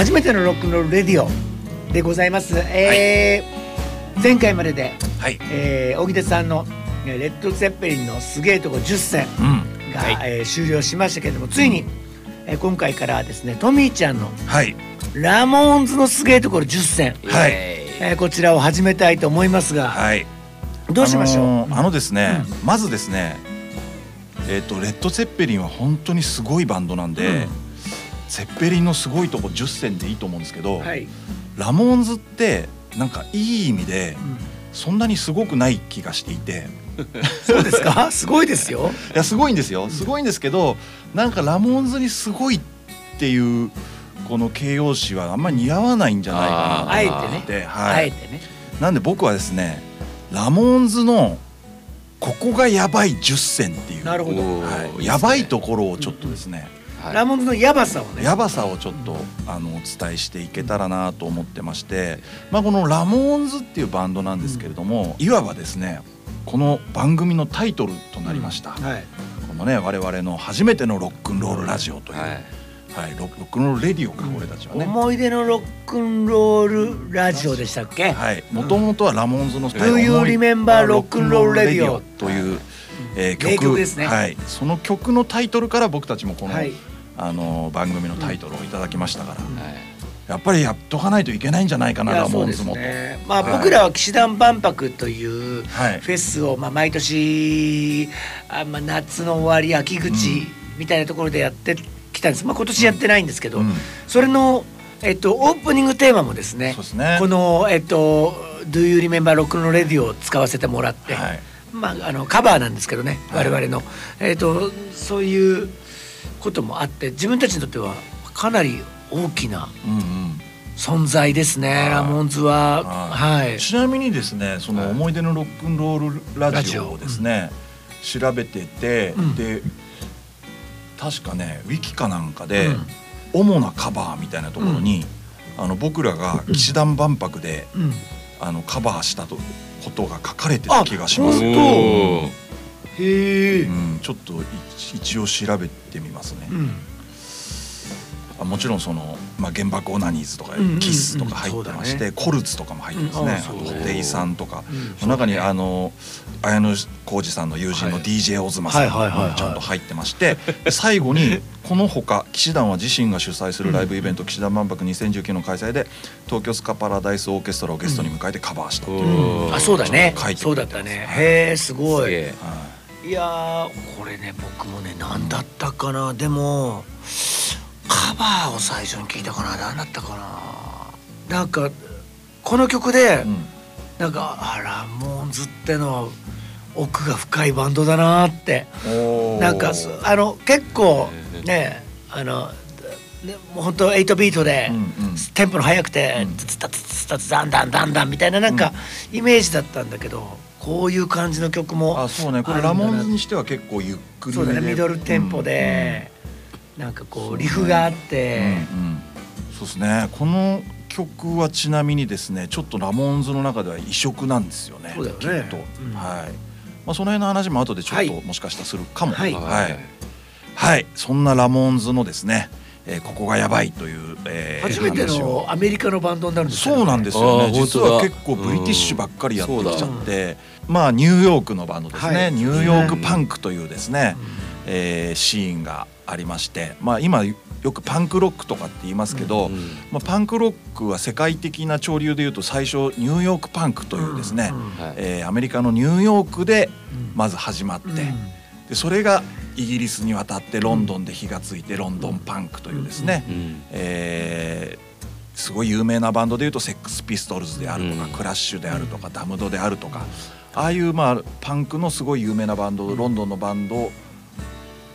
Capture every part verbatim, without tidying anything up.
初めてのロックンロールレディオでございます。えーはい、前回までで、はいえー、荻手さんのレッド・ツェッペリンのすげえとこじゅっせんが、うんはいえー、終了しましたけれども、ついに、えー、今回からはですね、トミーちゃんのラモーンズのすげえところじゅっせん、はいえー、こちらを始めたいと思いますが、はい、どうしましょう。あのー、あのですね、うん、まずですね、えー、とレッド・ツェッペリンは本当にすごいバンドなんで、うん、ツェッペリンのすごいとこじゅっせんでいいと思うんですけど、はい、ラモーンズってなんかいい意味で、うん、そんなにすごくない気がしていて。そうですか。すごいですよ。いや、すごいんですよ。すごいんですけど、なんかラモーンズにすごいっていうこの形容詞はあんまり似合わないんじゃないかなと思って、あえてね。なんで僕はですね、ラモーンズのここがやばいじゅっせんっていう、なるほど、はい、やばいところをちょっとですね、はい、ラモーンズのやばさをね、やばさをちょっとあのお伝えしていけたらなと思ってまして、まあ、このラモーンズっていうバンドなんですけれども、うん、いわばですね、この番組のタイトルとなりました、うんはい、このね、我々の初めてのロックンロールラジオという、はいはい、ロックンロールレディオか、うん、俺たちはね、思い出のロックンロールラジオでしたっけ。はい、もともとはラモンズの Do You Remember ロックンロールレディオという、えー、曲、名曲ですね、はい、その曲のタイトルから僕たちもこの、はい、あの番組のタイトルをいただきましたから、うんはい、やっぱりやっとかないといけないんじゃないかな、ラモンズも。まあ、僕らは騎士団万博というフェスを、まあ毎年あ、まあ、夏の終わり秋口みたいなところでやってきたんです、まあ、今年やってないんですけど、うん、それの、えっと、オープニングテーマもですね、そうですね、この、えっと「Do You Remember ロックンロールレディオ」を使わせてもらって、はい、まあ、あのカバーなんですけどね、我々の、はい、えっと、そういうこともあって、自分たちにとってはかなり大きな存在ですね、うんうん、ラモンズは。はい、ちなみにですね、その思い出のロックンロールラジオをですね、うん、調べてて、うん、で確かね、ウィキかなんかで、うん、主なカバーみたいなところに、うん、あの僕らが騎士団万博で、うん、あのカバーしたとことが書かれてた気がします。へえ、うん、ちょっと一応調べてみますね、うん、もちろんその、まあ、原爆オナニーズとかキスとか入ってまして、うんうんうんね、コルツとかも入ってますね、デイさんとか、うん、その中にあの綾野浩二さんの友人の ディージェー オズマさんもちゃんと入ってまして、最後にこのほか騎士団は自身が主催するライブイベント、うん、騎士団万博にせんじゅうきゅうの開催で東京スカパラダイスオーケストラをゲストに迎えてカバーしたっていう、うんうん、あ、そうだね、そうだったね、へー、すごい、はい、いやこれね、僕もね、何だったかな、でもカバーを最初に聞いたかな、何だったかな、なんかこの曲で、うん、なんかあ、ラモーンズってのは奥が深いバンドだなって、なんかあの結構ね、あのもうほんとはちビートで、うんうん、テンポの速くてツタツツタツダンダンダンダンみたいな、なんかイメージだったんだけど、こういう感じの曲もあ、そうね、これラモーンズにしては結構ゆっくりで、そうだね、ミドルテンポで、うんうん、なんかこうリフがあって、そうですね。この曲はちなみにですね、ちょっとラモーンズの中では異色なんですよね。そうだよね。きっと、うん、はい。まあその辺の話も後でちょっと、はい、もしかしたらするかも。はい、はいはいはい、そんなラモーンズのですね、えー、ここがやばいという、えー、初めてのアメリカのバンドになるんですよね。そうなんですよね。実は結構ブリティッシュばっかりやってきちゃって、まあニューヨークのバンドですね。はい、ニューヨークパンクというですね、うん、えー、シーンがありまして、まあ、今よくパンクロックとかって言いますけど、うんうん、まあ、パンクロックは世界的な潮流でいうと最初ニューヨークパンクというですね、うんうん、えー、アメリカのニューヨークでまず始まって、うんうん、でそれがイギリスに渡ってロンドンで火がついてロンドンパンクというですね、うんうん、えー、すごい有名なバンドでいうとセックスピストルズであるとか、うん、クラッシュであるとかダムドであるとか、ああいうまあパンクのすごい有名なバンド、ロンドンのバンド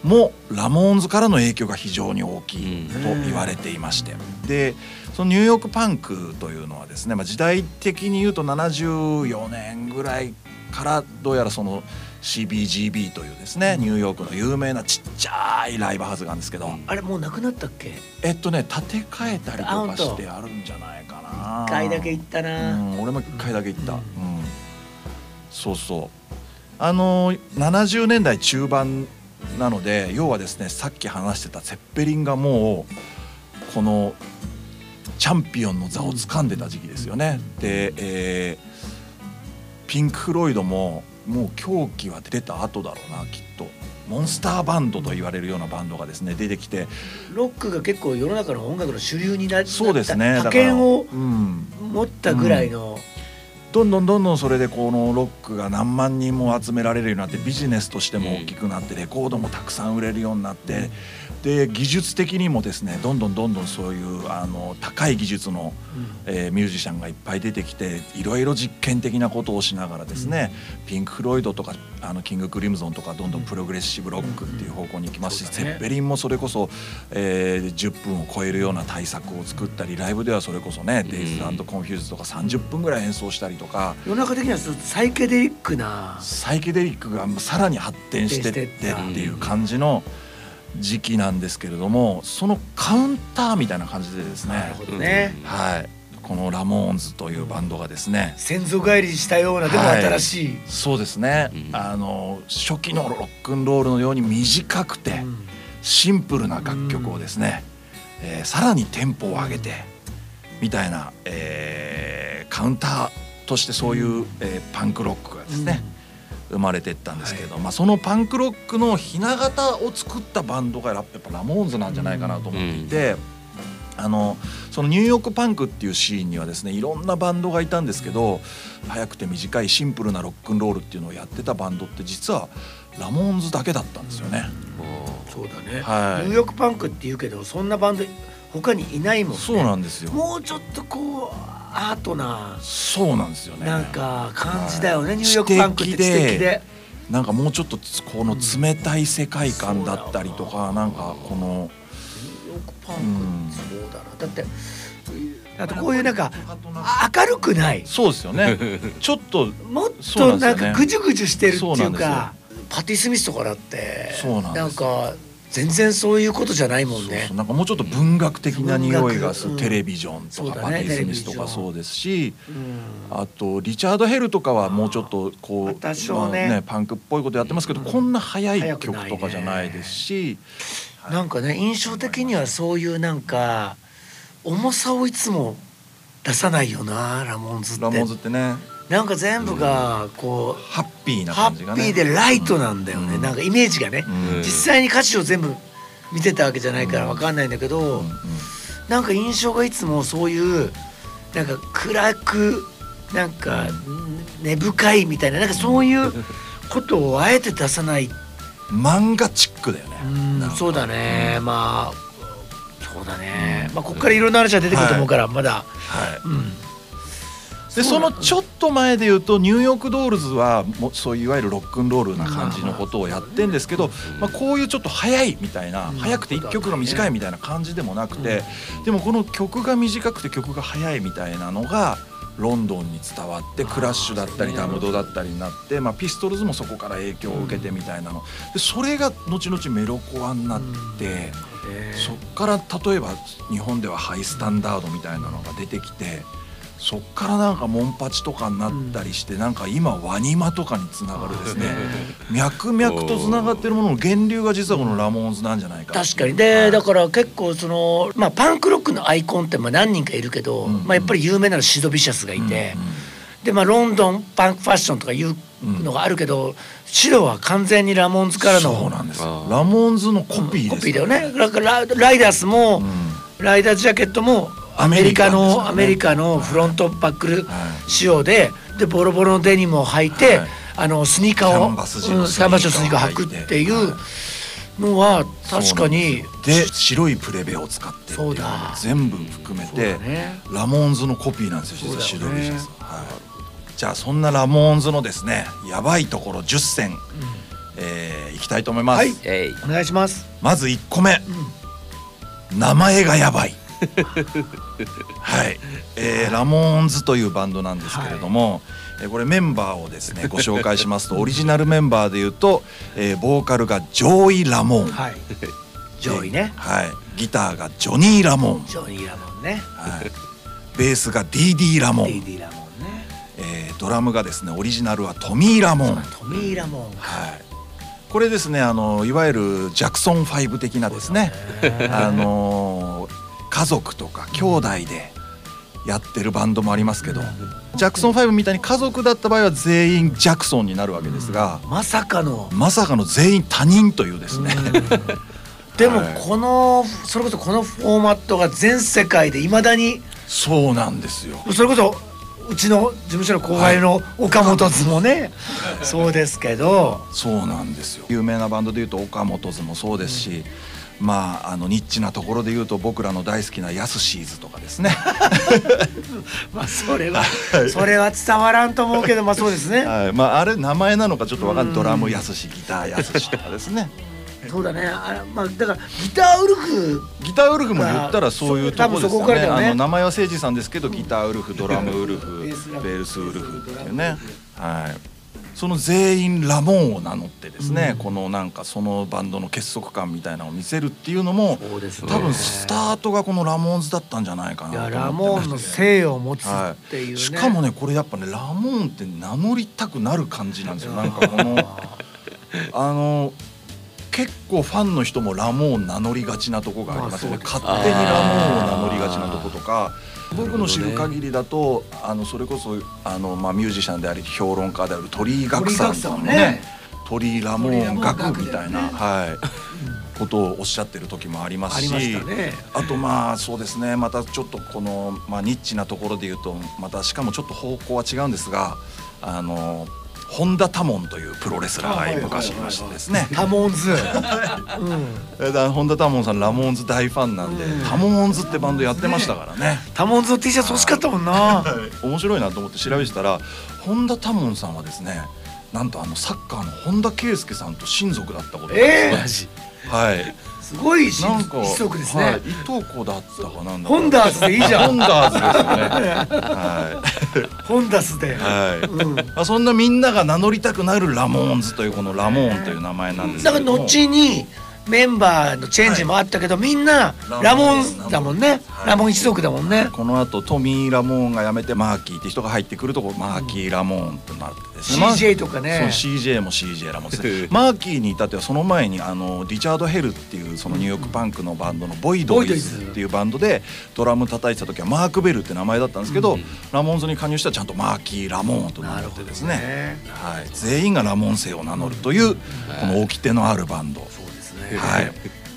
もラモーンズからの影響が非常に大きいと言われていまして、でそのニューヨークパンクというのはですね、まあ、時代的に言うとななじゅうよねんぐらいからどうやらその シービージービー というですね、ニューヨークの有名なちっちゃいライブハウスがあるんですけど、あれもうなくなったっけ。えっとね、建て替えたりとかしてあるんじゃないかな。いっかいだけ行ったな、うん、俺もいっかいだけ行った、うん、そうそう、あのななじゅうねんだい中盤なので、要はですね、さっき話してたツェッペリンがもうこのチャンピオンの座を掴んでた時期ですよね。で、えー、ピンク・フロイドももう狂気は出た後だろうなきっと。モンスターバンドと言われるようなバンドがですね出てきて、ロックが結構世の中の音楽の主流になった、そうですね、覇権を持ったぐらいの、うん、どんどんどんどんそれでこのロックが何万人も集められるようになって、ビジネスとしても大きくなって、レコードもたくさん売れるようになって、で技術的にもですねどんどんどんどんそういうあの高い技術の、うん、えー、ミュージシャンがいっぱい出てきて、いろいろ実験的なことをしながらですね、うん、ピンク・フロイドとかあのキング・クリムゾンとかどんどんプログレッシブロックっていう方向に行きますし、ゼッペリンもそれこそ、えー、じゅっぷんを超えるような大作を作ったり、ライブではそれこそね「Dazed and Confused」とかさんじゅっぷんぐらい演奏したりとか、世の中的にはサイケデリックなサイケデリックがさらに発展してってっていう感じの時期なんですけれども、そのカウンターみたいな感じでですね、なるほどね、はい、このラモーンズというバンドがですね、先祖返りしたような、でも新しい、はい、そうですね、うん、あの初期のロックンロールのように短くてシンプルな楽曲をですね、うん、えー、さらにテンポを上げてみたいな、えー、カウンターとしてそういう、うん、えー、パンクロックがですね、うん、生まれてったんですけど、はい、まあそのパンクロックのひな形を作ったバンドがやっぱラモーンズなんじゃないかなと思っていて、うん、あのそのニューヨークパンクっていうシーンにはですねいろんなバンドがいたんですけど、早くて短いシンプルなロックンロールっていうのをやってたバンドって実はラモーンズだけだったんですよね。うん、そうだね、はい、ニューヨークパンクっていうけどそんなバンド他にいないもんね。そうなんですよ。もうちょっとこうアートな、そうなんですよね、なんか感じだよね、はい、ニューヨークパンクって知的で、なんかもうちょっとこの冷たい世界観だったりとか、うん、なんかこのニューヨークパンク、そうだな、だってあとこういうなんか明るくない、そうですよねちょっともっとなんかぐじゅぐじゅしてるっていうか、パティ・スミスとかだってそうなんです、なんか全然そういうことじゃないもんね。そうそう、なんかもうちょっと文学的な匂いがする、うん、テレビジョンとか、ね、パティ・スミスとかそうですし、うん、あとリチャード・ヘルとかはもうちょっとこう、ね、まあね、パンクっぽいことやってますけど、うん、こんな速い曲とかじゃないですし、な、ね、はい、なんかね、印象的にはそういうなんか重さをいつも出さないよなラモンズって。ラモンズってね、なんか全部がこう、うん、ハッピーな感じがね、ハッピーでライトなんだよね、うん、なんかイメージがね、うん、実際に歌詞を全部見てたわけじゃないからわかんないんだけど、うんうん、なんか印象がいつもそういうなんか暗くなんか根深いみたいな、なんかそういうことをあえて出さない漫画チックだよね。うん、そうだね、うん、まあそうだね、まあここからいろんな話が出てくると思うから、はい、まだ、はい、うん、でそのちょっと前で言うとニューヨークドールズはもそういわゆるロックンロールな感じのことをやってんですけど、まあこういうちょっと早いみたいな、早くていっきょくが短いみたいな感じでもなくて、でもこの曲が短くて曲が早いみたいなのがロンドンに伝わって、クラッシュだったりダムドだったりになって、まあピストルズもそこから影響を受けてみたいなので、それが後々メロコアになって、そっから例えば日本ではハイスタンダードみたいなのが出てきて。そっからなんかモンパチとかになったりして、うん、なんか今ワニマとかにつながるですね脈々とつながってるものの源流が実はこのラモーンズなんじゃないか。確かにで、はい、だから結構その、まあ、パンクロックのアイコンってまあ何人かいるけど、うん、うん、まあやっぱり有名なのシド・ビシャスがいて、うん、うん、でまあロンドンパンクファッションとかいうのがあるけど、うん、シドは完全にラモーンズからの、そうなんですよ、ラモーンズのコピーです、ね、コピーだよね。だからライダースも、うん、ライダージャケットもアメリカの、ね、アメリカのフロントバックル仕様で、はい、でボロボロのデニムを履いて、はい、あのスニーカーを、キャンバス地のスニーカーを履くっていうのは、はい、確かにで白いプレベを使ってっていうの全部含めて、ね、ラモーンズのコピーなんですよ実はシド・ビシャス。じゃあそんなラモーンズのですねやばいところじゅっせん、うん、えー、いきたいと思います。はい、えー、お願いします。まずいっこめ、うん、名前がやばい。はい、えー、ラモーンズというバンドなんですけれども、はい、えこれメンバーをですねご紹介しますとオリジナルメンバーでいうと、えー、ボーカルがジョイ・ラモン、はい、ジョイね、はい、ギターがジョニー・ラモン、ジョニー・ラモンね、はい、ベースが ディーディー ラモン、 ディーディー ラモンね、えー、ドラムがですねオリジナルはトミー・ラモン、トミー・ラモン、はい、これですねあのいわゆるジャクソンファイブ的なですねあのー家族とか兄弟でやってるバンドもありますけど、ジャクソンファイブみたいに家族だった場合は全員ジャクソンになるわけですが、まさかのまさかの全員他人というですね。でもこの、はい、それこそこのフォーマットが全世界でいまだにそうなんですよ。それこそうちの事務所の後輩の岡本図もね、はい、そうですけど、そうなんですよ。有名なバンドでいうと岡本図もそうですし、うん、まああのニッチなところでいうと僕らの大好きなヤスシーズとかですね。まあそれは、はい、それは伝わらんと思うけど、まあそうですね。はい、まああれ名前なのかちょっとわかんない、ドラムヤスシ、ギターヤスシとかですね。そうだね。あ、まあだからギターウルフ、ギターウルフも言ったらそういうところですよね。あの名前は誠司さんですけど、ギターウルフ、ドラムウルフ、ベースウルフっていうね。はい。その全員ラモンを名乗ってですね、うん、このなんかそのバンドの結束感みたいなのを見せるっていうのも、そうですね、多分スタートがこのラモンズだったんじゃないかなと思って。いや、ラモンの性を持つっていうね、はい、しかもね、これやっぱね、ラモンって名乗りたくなる感じなんですよ。なんかこのあの結構ファンの人もラモン名乗りがちなとこがありますよね。勝手にラモンを名乗りがちなとことか、僕の知る限りだと、あのそれこそあのまあミュージシャンであり評論家である鳥居岳さんとかもね、鳥居ラモン岳みたいな、はい、ことをおっしゃってる時もありますし、あとまあそうですね、またちょっとこのまあニッチなところで言うと、またしかもちょっと方向は違うんですが、あの本田多門というプロレスラーが昔いましてですね。多門ズ。うん。本田多門さんラモンズ大ファンなんで、多門ズってバンドやってましたからね。多門ズの T シャツ欲しかったもんな。面白いなと思って調べてたら、本田多門さんはですね、なんとあのサッカーの本田圭佑さんと親族だったことがマジ。はい。すごい親族ですね。いとこだったかなんだ。ホンダースでいいじゃん。ホンダースですよね。はい。ホンダスで、そんなみんなが名乗りたくなるラモンズというこのラモンという名前なんですけども、だから後にメンバーのチェンジもあったけど、みんなラモンだもんね。ラモン一族だもんね。このあとトミー・ラモーンが辞めてマーキーって人が入ってくると、マーキー・ラモーンとなってですね、 シージェー とかね。 シージェー も シージェー ラモンです。マーキーに至ってはその前にあのリチャード・ヘルっていうそのニューヨークパンクのバンドのボイドイズっていうバンドでドラム叩いてた時はマーク・ベルって名前だったんですけど、ラモンズに加入したらちゃんとマーキー・ラモーンとなってですね、はい、全員がラモン姓を名乗るというこの掟のあるバンド。はい、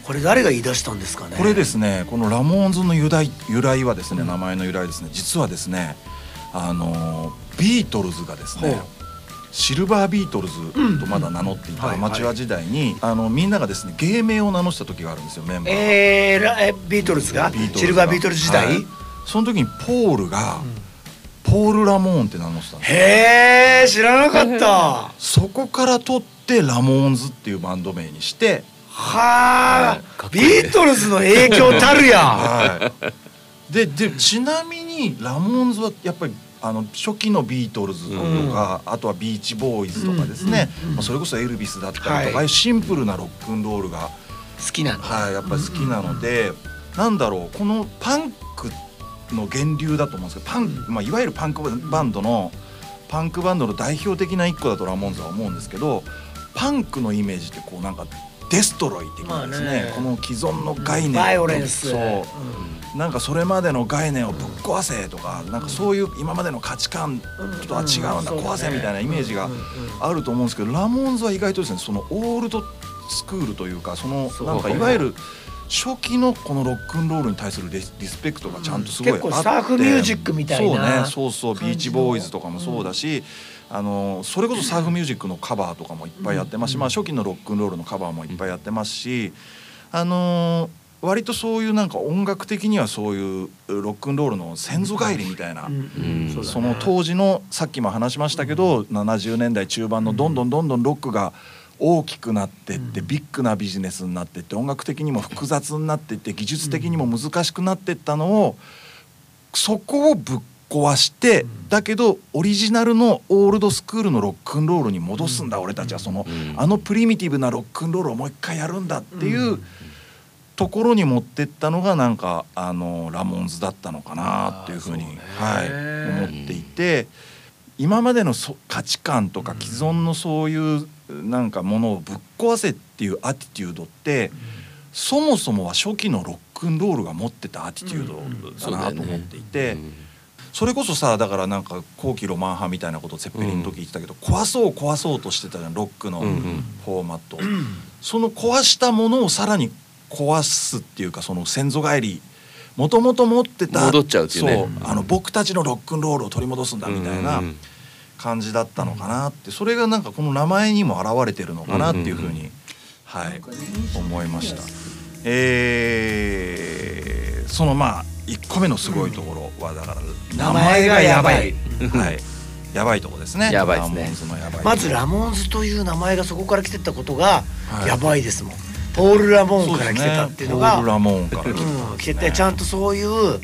これ誰が言い出したんですかね。これですね、このラモーンズの由来、由来はですね、名前の由来ですね、実はですね、あのビートルズがですね、シルバービートルズとまだ名乗っていたアマチュア時代に、あのみんながですね芸名を名乗した時があるんですよ、メンバー。ええ、ビートルズがシルバービートルズ時代、その時にポールがポール・ラモーンって名乗ってたんです。へえ、知らなかった。そこから取ってラモーンズっていうバンド名にして、はあ、ビートルズの影響たるやん。はい、で、でちなみにラモンズはやっぱりあの初期のビートルズとか、うん、あとはビーチボーイズとかですね、それこそエルビスだったりとか、はい、ああいうシンプルなロックンロールが好きなの、はい、やっぱり好きなので、うん、なんだろう、このパンクの源流だと思うんですけど、パン、まあ、いわゆるパンクバンドのパンクバンドの代表的な一個だとラモンズは思うんですけど、パンクのイメージってこうなんかデストロイ的なですね、この既存の概念、バイオレンス、そうなんかそれまでの概念をぶっ壊せとか、なんかそういう今までの価値観とは違うんだ、壊せみたいなイメージがあると思うんですけど、ラモンズは意外とですね、そのオールドスクールというか、そのなんかいわゆる初期のこのロックンロールに対するリスペクトがちゃんとすごいあって、結構サーフミュージックみたいな、そうね、そうそう、ビーチボーイズとかもそうだし。あのそれこそサーフミュージックのカバーとかもいっぱいやってますし、まあ初期のロックンロールのカバーもいっぱいやってますし、あの割とそういうなんか音楽的にはそういうロックンロールの先祖返りみたいな、その当時のさっきも話しましたけど、ななじゅうねんだいちゅうばんのどんどんどんどんロックが大きくなってって、ビッグなビジネスになってって、音楽的にも複雑になってって、技術的にも難しくなってったのを、そこをぶっ壊して、だけどオリジナルのオールドスクールのロックンロールに戻すんだ、俺たちはそのあのプリミティブなロックンロールをもう一回やるんだっていうところに持ってったのが、なんかあのラモンズだったのかなっていうふうに、はい、思っていて、今までの価値観とか既存のそういうなんかものをぶっ壊せっていうアティテュードって、そもそもは初期のロックンロールが持ってたアティチュードだなと思っていて、それこそさ、だからなんか後期ロマン派みたいなことをセッペリンの時言ってたけど、壊そう壊そうとしてたじゃん、ロックのフォーマット。その壊したものをさらに壊すっていうか、その先祖返り、もともと持ってた戻っちゃうっていうね、そう、あの僕たちのロックンロールを取り戻すんだみたいな感じだったのかなって、それがなんかこの名前にも表れてるのかなっていうふうに、はい、思いました。えー、そのまあいっこめのすごいところはだから名前がやばい、はい、やばいとこですね。やばいですね。まずラモンズという名前がそこから来てたことがやばいですもん。ポール・ラモンから来てたっていうのが、ポール・ラモンから来てて、ちゃんとそういう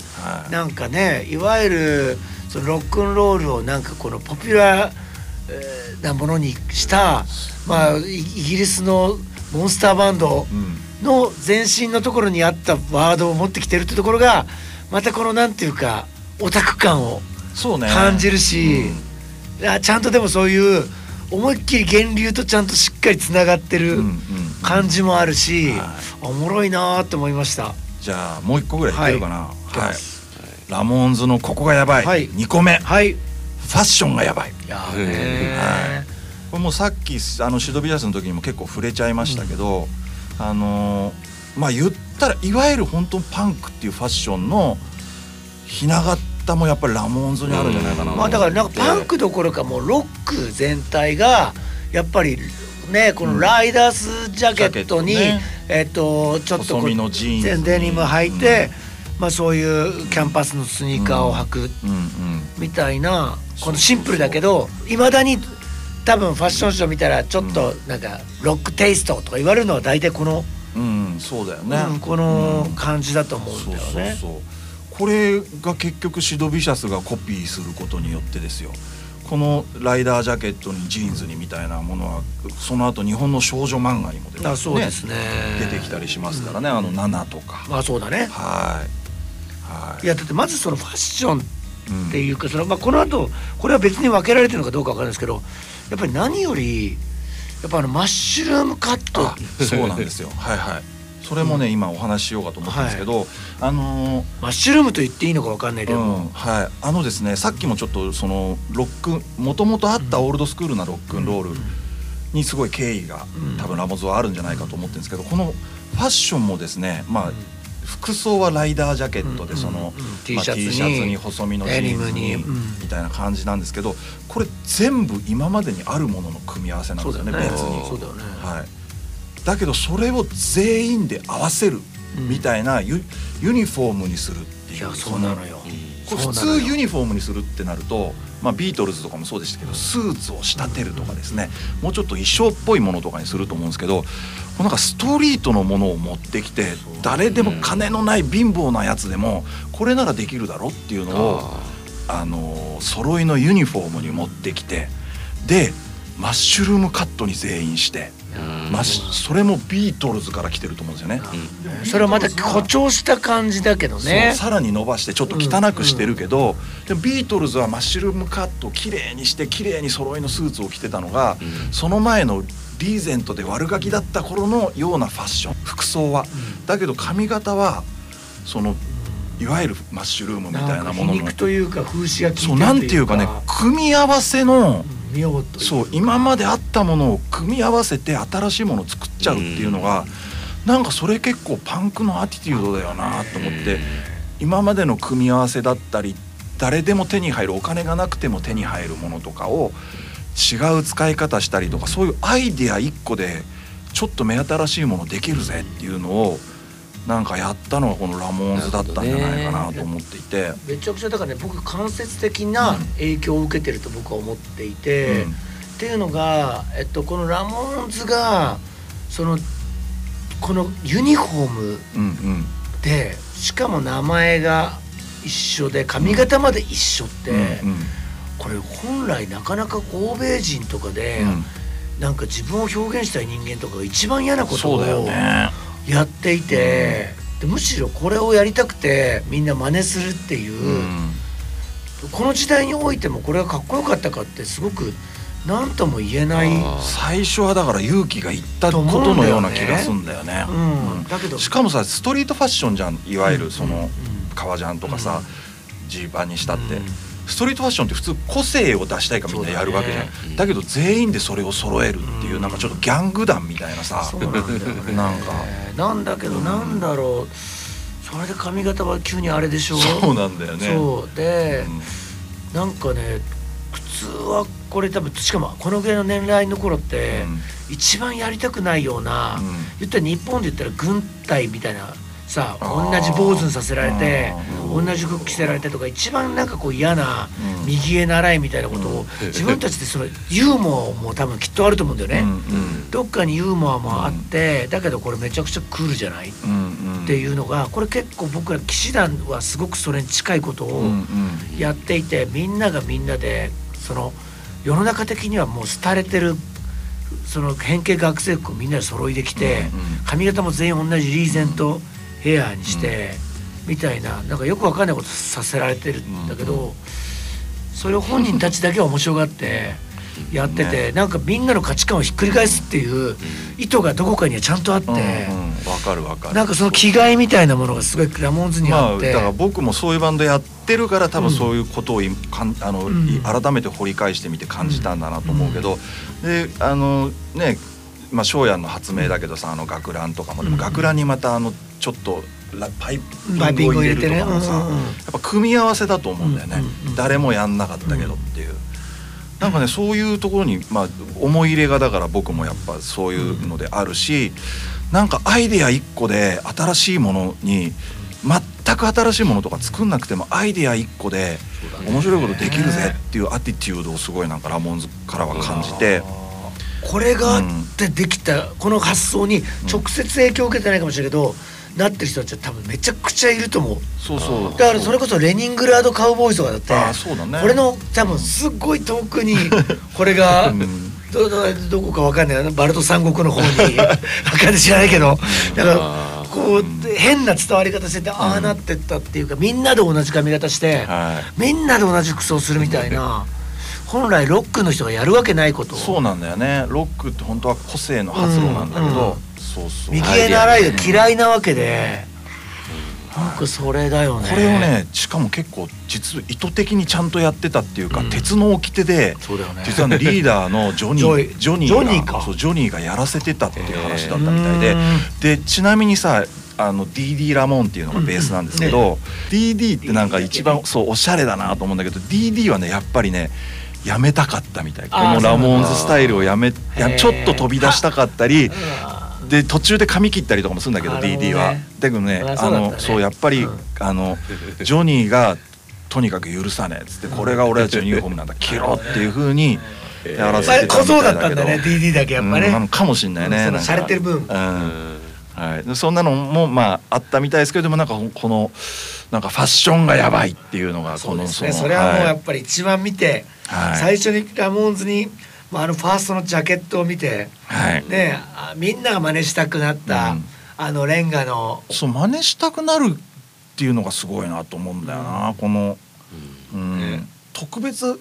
なんかね、いわゆるそのロックンロールをなんかこのポピュラーなものにした、まあイギリスのモンスターバンドの前身のところにあったワードを持ってきてるってところが、またこのなんていうかオタク感を感じるし、ちゃんとでもそういう思いっきり源流とちゃんとしっかりつながってる感じもあるし、おもろいなーって思いました。じゃあもう一個ぐらいいけるかな。ラモンズのここがやばい。にこめ。ファッションがやばい。これもさっきあのシドビアスの時にも結構触れちゃいましたけど、あのまあ言ったらいわゆる本当パンクっていうファッションのひな形もやっぱりラモンズにあるんじゃないかな。まあだからなんかパンクどころかもうロック全体がやっぱりね、このライダースジャケットにえっとちょっとこうデニム履いて、まあそういうキャンパスのスニーカーを履くみたいな、このシンプルだけどいまだに多分ファッションショー見たらちょっとなんかロックテイストとか言われるのは大体この、うん、そうだよね、うん、この感じだと思うんだよね。これが結局シドビシャスがコピーすることによってですよ、このライダージャケットにジーンズにみたいなものはその後日本の少女漫画にも出たそうですね、出てきたりしますからね、うん、あのナナとか。まあそうだね。はい、はい、いやだってまずそのファッションっていうか、そのまあこの後これは別に分けられてるのかどうかわからないですけど、やっぱり何よりやっぱあのマッシュルームカット。そうなんですよ。はいはい。それもね、うん、今お話ししようかと思ったんですけど、はい、あのー、マッシュルームと言っていいのかわかんないけど、うん、はい、あのですね、さっきもちょっとそのロックもともとあったオールドスクールなロックンロールにすごい敬意が、うん、多分ラモンズはあるんじゃないかと思ってるんですけど、このファッションもですね、まあ、うん服装はライダージャケットでその T シャツに細身のジーンズにみたいな感じなんですけど、これ全部今までにあるものの組み合わせなんですよね、別に。だけどそれを全員で合わせるみたいなユニフォームにするっていう。そうなのよ。普通ユニフォームにするってなると、まあビートルズとかもそうでしたけど、スーツを仕立てるとかですね、もうちょっと衣装っぽいものとかにすると思うんですけど、なんかストリートのものを持ってきて、誰でも金のない貧乏なやつでもこれならできるだろっていうのをあの揃いのユニフォームに持ってきて、でマッシュルームカットに全員して、それもビートルズから来てると思うんですよね。それはまた誇張した感じだけどね、さらに伸ばしてちょっと汚くしてるけど、でもビートルズはマッシュルームカットをきれいにしてきれいに揃いのスーツを着てたのが、その前のリーゼントで悪ガキだった頃のようなファッション、服装はだけど髪型はそのいわゆるマッシュルームみたいなものの皮肉というか風刺が効いてるというか、そうなんていうかね、組み合わせの、そう今まであったものを組み合わせて新しいものを作っちゃうっていうのが、なんかそれ結構パンクのアティテュードだよなと思って、今までの組み合わせだったり誰でも手に入るお金がなくても手に入るものとかを違う使い方したりとか、そういうアイデアいっこでちょっと目新しいものできるぜっていうのをなんかやったのがこのラモンズだったんじゃないかなと思っていて、めちゃくちゃだからね、僕間接的な影響を受けてると僕は思っていて、うん、っていうのが、えっと、このラモンズがそのこのユニフォームで、うん、うん、しかも名前が一緒で髪型まで一緒って、うん、うん、これ本来なかなか欧米人とかで、うん、なんか自分を表現したい人間とかが一番嫌なことをやっていて、うん、でむしろこれをやりたくてみんな真似するっていう、うん、この時代においてもこれがかっこよかったかってすごく何とも言えない。最初はだから勇気がいったことのような気がするんだよね。しかもさ、ストリートファッションじゃん、いわゆるその革ジャンとかさ、ジーパンにしたって、うん、ストリートファッションって普通個性を出したいからみんなやるわけじゃん。 だ,、ね、だけど全員でそれを揃えるっていう、うん、なんかちょっとギャング団みたいなさ、そうなんだよねなんかなんだけど、なんだろう、うん、それで髪型は急にあれでしょ。そうなんだよね。そうで、うん、なんかね、普通はこれ多分、しかもこのぐらいの年代の頃って、うん、一番やりたくないような、うん、言ったら日本で言ったら軍隊みたいな。さあ、同じ坊主にさせられて同じ服着せられてとか、一番なんかこう嫌な右へ習いみたいなことを、自分たちでそのユーモアも多分きっとあると思うんだよね。どっかにユーモアもあって、だけどこれめちゃくちゃクールじゃないっていうのが、これ結構僕ら騎士団はすごくそれに近いことをやっていて、みんながみんなでその世の中的にはもう廃れてる。その変形学生服をみんなで揃いできて、髪型も全員同じリーゼントヘアにしてみたいな、なんかよくわかんないことさせられてるんだけど、それを本人たちだけは面白がってやってて、なんかみんなの価値観をひっくり返すっていう意図がどこかにはちゃんとあって、わかるわかる、なんかその気概みたいなものがすごいラモンズにあって、だから僕もそういうバンドやってるから、多分そういうことをあの改めて掘り返してみて感じたんだなと思うけど、であのね、まあ翔也の発明だけどさ、あの学ランとかも、でも学ランにまたあのちょっとパイピングを入れるとかもさ、やっぱ組み合わせだと思うんだよね。誰もやんなかったけどっていう、なんかね、そういうところにまあ思い入れが、だから僕もやっぱそういうのであるし、なんかアイデア一個で新しいものに、全く新しいものとか作んなくてもアイデア一個で面白いことできるぜっていうアティチュードをすごいなんかラモンズからは感じて。これがあってできた、この発想に直接影響を受けてないかもしれないけど、なってる人たちは多分めちゃくちゃいると思う。そうそう。だからそれこそレニングラードカウボーイとかだって、あ、そうだね。これの多分すっごい遠くにこれがど, ど, どこかわかんないバルト三国の方にわかんない知らないけど、だからこう変な伝わり方してて、ああなってったっていうか、みんなで同じ髪型して、はい、みんなで同じ服装するみたいな。本来ロックの人がやるわけないことを。そうなんだよね。ロックって本当は個性の発露なんだけど、右へ習いが嫌いなわけで、なんかそれだよね。これをね、しかも結構実意図的にちゃんとやってたっていうか、うん、鉄の掟で、実はね、リーダーのジョニー、ジョニーが、そうジョニーがやらせてたっていう話だったみたいで、でちなみにさ。あの ディーディー ラモンっていうのがベースなんですけど、 ディーディー ってなんか一番そうおしゃれだなと思うんだけど、 ディーディー はねやっぱりねやめたかったみたい。このラモンズスタイルをやめちょっと飛び出したかったりで、途中で髪切ったりとかもするんだけど ディーディー は。だけどね、あのそうやっぱりあのジョニーがとにかく許さねえっつって、これが俺たちのユニフォームなんだ切ろっていう風にやらせてたみたいだけど、小僧だったんだね ディーディー だけやっぱね、かもしんないね。洒落てる分、はい、そんなのもまああったみたいですけど、でもなんかこのなんかファッションがやばいっていうのがこの、それはもうやっぱり一番見て、はい、最初にラモンズに、まあ、あのファーストのジャケットを見て、はい、でみんなが真似したくなった、うん、あのレンガのそう真似したくなるっていうのがすごいなと思うんだよな、うん、この、うんね、特別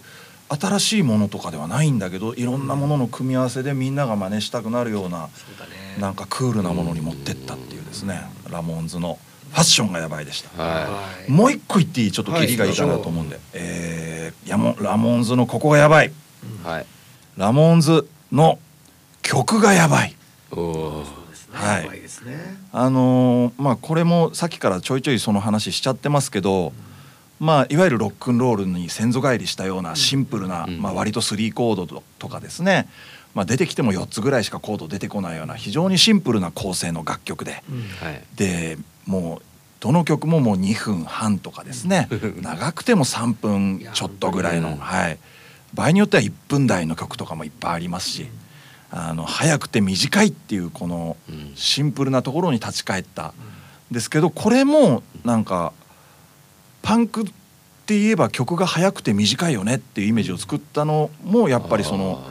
新しいものとかではないんだけど、いろんなものの組み合わせでみんなが真似したくなるような、うん、なんかクールなものに持ってったっていうですね、ラモンズのファッションがやばいでした。はい、もう一個言っていい、ちょっとキリがいいかなと思うんで、はい、えー、やもラモンズのここがやばい、はい、ラモンズの曲がやばい。はい、あのー、まあこれもさっきからちょいちょいその話しちゃってますけど、うん、まあ、いわゆるロックンロールに先祖返りしたようなシンプルな、まあ、割とスリーコードとかですね、まあ、出てきてもよっつぐらいしかコード出てこないような非常にシンプルな構成の楽曲で、でもうどの曲ももうにふんはんとかですね、長くてもさんぷんちょっとぐらいの、はい、場合によってはいっぷんだいの曲とかもいっぱいありますし、あの早くて短いっていうこのシンプルなところに立ち返ったんですけど、これもなんかパンクって言えば曲が速くて短いよねっていうイメージを作ったのもやっぱりその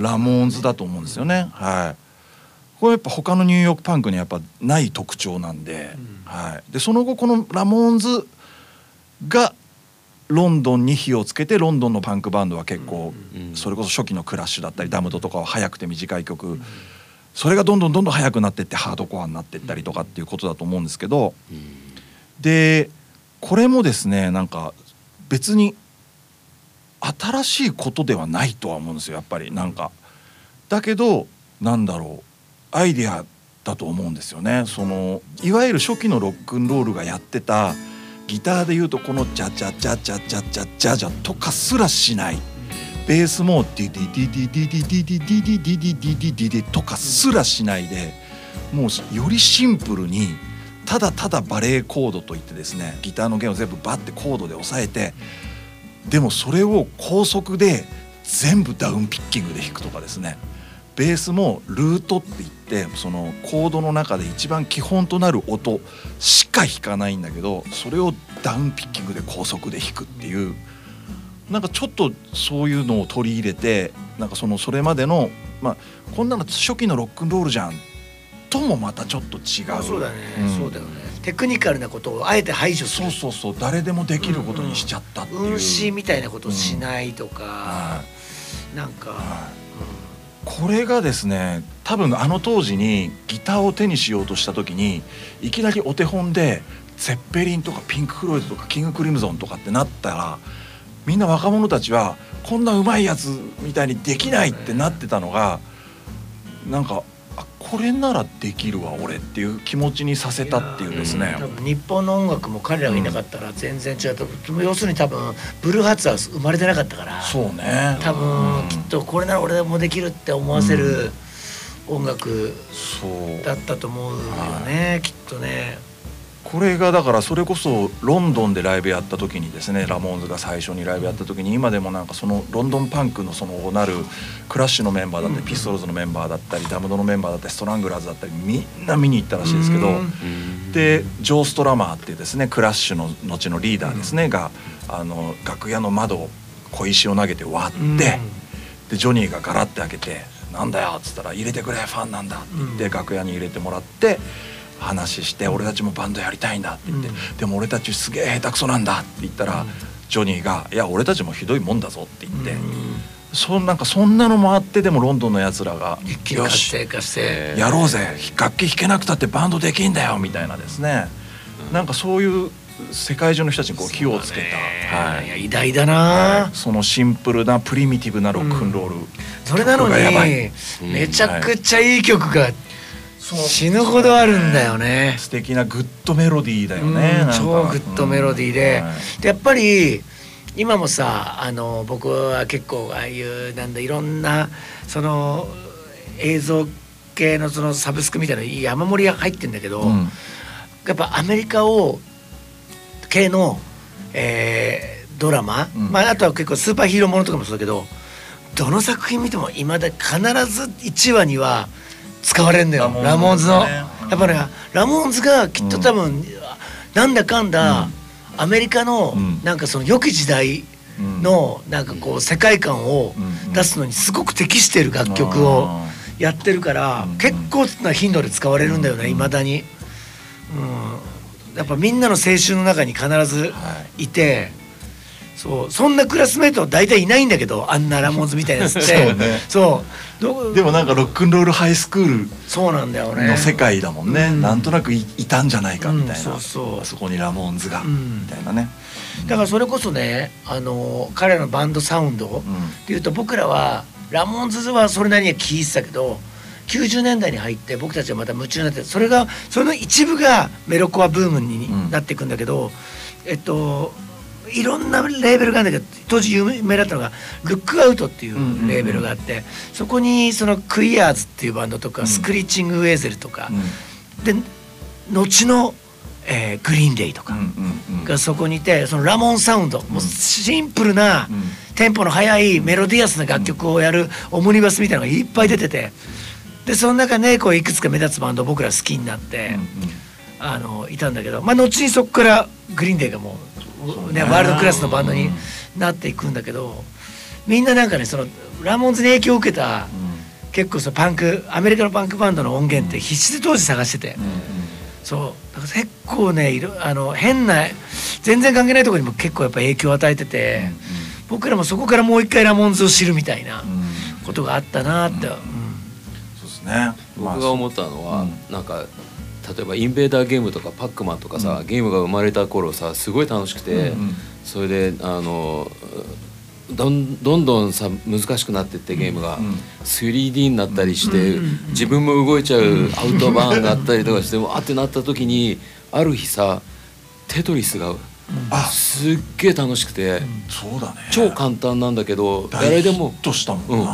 ラモンズだと思うんですよね。はい、これやっぱ他のニューヨークパンクにやっぱない特徴なんで、うん、はい、でその後このラモンズがロンドンに火をつけて、ロンドンのパンクバンドは結構それこそ初期のクラッシュだったりダムドとかは速くて短い曲、それがどんどんどんどん速くなってってハードコアになってったりとかっていうことだと思うんですけど、でこれもですね、なんか別に新しいことではないとは思うんですよ、やっぱり。なんかだけどなんだろう、アイデアだと思うんですよね。そのいわゆる初期のロックンロールがやってたギターでいうとこのジャジャジャジャジャジャジャジャとかすらしない、ベースもディディディディディディディディディディディディディとかすらしないで、もうよりシンプルにただただバレーコードといってですね、ギターの弦を全部バッてコードで押さえて、でもそれを高速で全部ダウンピッキングで弾くとかですね。ベースもルートっていって、そのコードの中で一番基本となる音しか弾かないんだけど、それをダウンピッキングで高速で弾くっていう、なんかちょっとそういうのを取り入れて、なんかそのそれまでの、まあこんなの初期のロックンロールじゃんともまたちょっと違う。そうだね、うん、そうだよね。テクニカルなことをあえて排除する。そうそうそう、誰でもできることにしちゃったっていう。運指みたいなことしないとか、うん、なんか、うん、これがですね、多分あの当時にギターを手にしようとした時にいきなりお手本でゼッペリンとかピンク・フロイドとかキング・クリムゾンとかってなったら、みんな若者たちはこんなうまいやつみたいにできないってなってたのが、なんかこれならできるわ俺っていう気持ちにさせたっていうですね。日本の音楽も彼らがいなかったら全然違うと、うん、要するに多分ブルーハーツは生まれてなかったから。そうね、多分、うん、きっとこれなら俺もできるって思わせる音楽だったと思うよね、うん、きっとね。これがだからそれこそロンドンでライブやった時にですね、ラモーンズが最初にライブやった時に、今でもなんかそのロンドンパンクのそのなるクラッシュのメンバーだったりピストルズのメンバーだったりダムドのメンバーだったりストラングラーズだったりみんな見に行ったらしいですけど、でジョー・ストラマーってですね、クラッシュの後のリーダーですねが、あの楽屋の窓を小石を投げて割って、でジョニーがガラッて開けて「なんだよ」っつったら「入れてくれファンなんだ」って言って楽屋に入れてもらって、話して俺たちもバンドやりたいんだって言って、うん、でも俺たちすげえ下手くそなんだって言ったら、うん、ジョニーが「いや俺たちもひどいもんだぞ」って言って、うん、そ, なんかそんなのもあって、でもロンドンのやつらが「よしやろうぜ、楽器弾けなくたってバンドできんだよ」みたいなですね、うん、なんかそういう世界中の人たちにこう火をつけた、はい、いや偉大だな、はい、そのシンプルなプリミティブなロックンロール、うん、それなのにめちゃくちゃいい曲が。死ぬほどあるんだよね。素敵なグッドメロディーだよね。超グッドメロディーで、でやっぱり今もさ、あの僕は結構ああいうなんだいろんなその映像系のそのサブスクみたいな山盛りが入ってんだけど、うん、やっぱアメリカを系の、えー、ドラマ、うん、まああとは結構スーパーヒーローものとかもそうだけど、どの作品見てもいまだ必ずいちわには使われるんだよ、ラモーンズの。やっぱね、ラモーンズがきっと多分なんだかんだアメリカのなんかその良き時代のなんかこう世界観を出すのにすごく適してる楽曲をやってるから、結構な頻度で使われるんだよね、いまだに。うん、やっぱみんなの青春の中に必ずいて。そう、そんなクラスメートは大体いないんだけど、あんなラモンズみたいなやつってそうね、そうでもなんかロックンロールハイスクールそうなんだよねの世界だもんね、うん、なんとなく い, いたんじゃないかみたいな、うん、そうそう、そこにラモンズが、うん、みたいなね、うん、だからそれこそね、あの彼らのバンドサウンドっていうと、僕らはラモンズはそれなりに聴いてたけど、きゅうじゅうねんだいに入って僕たちはまた夢中になって、それがその一部がメロコアブームになっていくんだけど、うん、えっといろんなレーベルがあるんだけど、当時有名だったのが「Lookout」っていうレーベルがあって、そこにそのクイアーズっていうバンドとか、うん、スクリーチング・ウェーゼルとか、うん、で後の、えー、グリーン・デイとかがそこにいて、そのラモンサウンド、うん、もうシンプルな、うん、テンポの速いメロディアスな楽曲をやるオムニバスみたいなのがいっぱい出てて、でその中ねこういくつか目立つバンド僕ら好きになって、うん、あのいたんだけど、まあ後にそこからグリーン・デイがもう。ね、ワールドクラスのバンドになっていくんだけど、みんななんかねそのラモンズに影響を受けた、うん、結構そのパンクアメリカのパンクバンドの音源って必死で当時探してて、うん、そうだから結構ねいろあの変な全然関係ないところにも結構やっぱ影響を与えてて、うん、僕らもそこからもう一回ラモンズを知るみたいなことがあったなって、うんうん、そうですね。僕が思ったのは、うん、なんか例えばインベーダーゲームとかパックマンとかさ、うん、ゲームが生まれた頃さすごい楽しくて、うんうん、それであのどんどんどんさ難しくなってってゲームが スリーディー になったりして自分も動いちゃうアウトバーンがあったりとかしてもあってなった時にある日さテトリスがすっげえ楽しくて超簡単なんだけど誰でも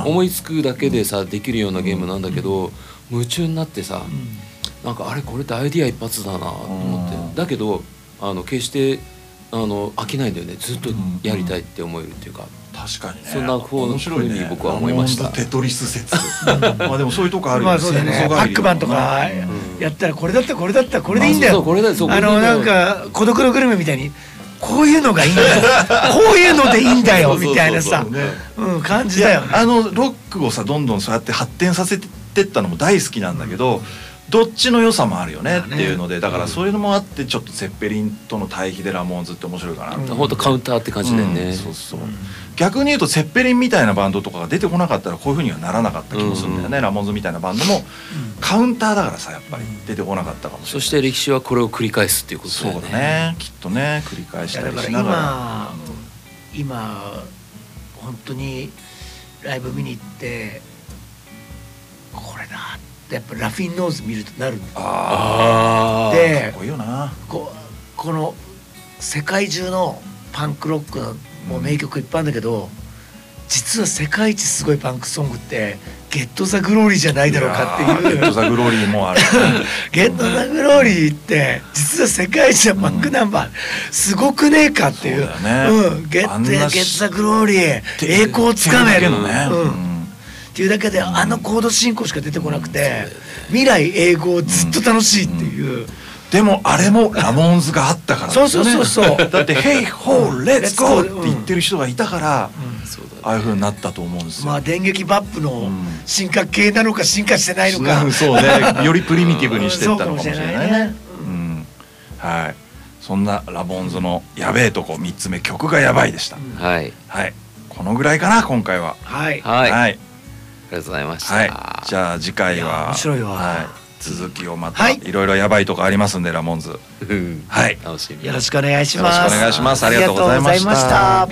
思いつくだけでさできるようなゲームなんだけど夢中になってさなんかあれこれってアイディア一発だなと思ってだけどあの決してあの飽きないんだよねずっとやりたいって思えるっていうか確かにね。そんな面白いね。僕は思いました。ラモンズテトリス説。まあでもそういうとこあるよね。パックマンとかやったらこれだったこれだったこれでいいんだよ。あのなんか孤独のグルメみたいにこういうのがいいんだよ。こういうのでいいんだよみたいなさ、うん感じだよ。あのロックをさどんどんそうやって発展させてったのも大好きなんだけど。どっちの良さもあるよねっていうのでだからそういうのもあってちょっとセッペリンとの対比でラモンズって面白いかなって本当カウンターって感じだよね。そうそう逆に言うとセッペリンみたいなバンドとかが出てこなかったらこういう風にはならなかった気もするんだよね。ラモンズみたいなバンドもカウンターだからさやっぱり出てこなかったかもしれない。そして歴史はこれを繰り返すっていうことだよね。そうだねきっとね繰り返したりしながら今本当にライブ見に行ってこれだってやっぱラフィンノーズ見るとなるんだよ。あでかっこいいよな こ, この世界中のパンクロックのもう名曲いっぱいあるんだけど、うん、実は世界一すごいパンクソングって「ゲット・ザ・グローリー」じゃないだろうかっていう。ゲット・ザ・グローリーもあるゲット・ザ・グローリーって実は世界一のパンクナンバー、うん、すごくねえかっていう。ゲット・ザ・グローリー栄光をつかめるのね、うんっていうだけであのコード進行しか出てこなくて未来英語をずっと楽しいっていう。でもあれもラモンズがあったからそうそうそうそうだって「ヘイホーレッツゴー」って言ってる人がいたからああいう風になったと思うんですよ。まあ電撃バップの進化系なのか進化してないのかそうねよりプリミティブにしてったのかもしれないね。はいそんなラモンズのやべえとこみっつめ曲がやばいでした。はいこのぐらいかな今回は。はいはいありがとうございました。はい、じゃあ次回は、はい、続きをまた、はい、いろいろやばいとこありますんでラモンズ、はい、よろしくお願いします。よろしくお願いします。ありがとうございました。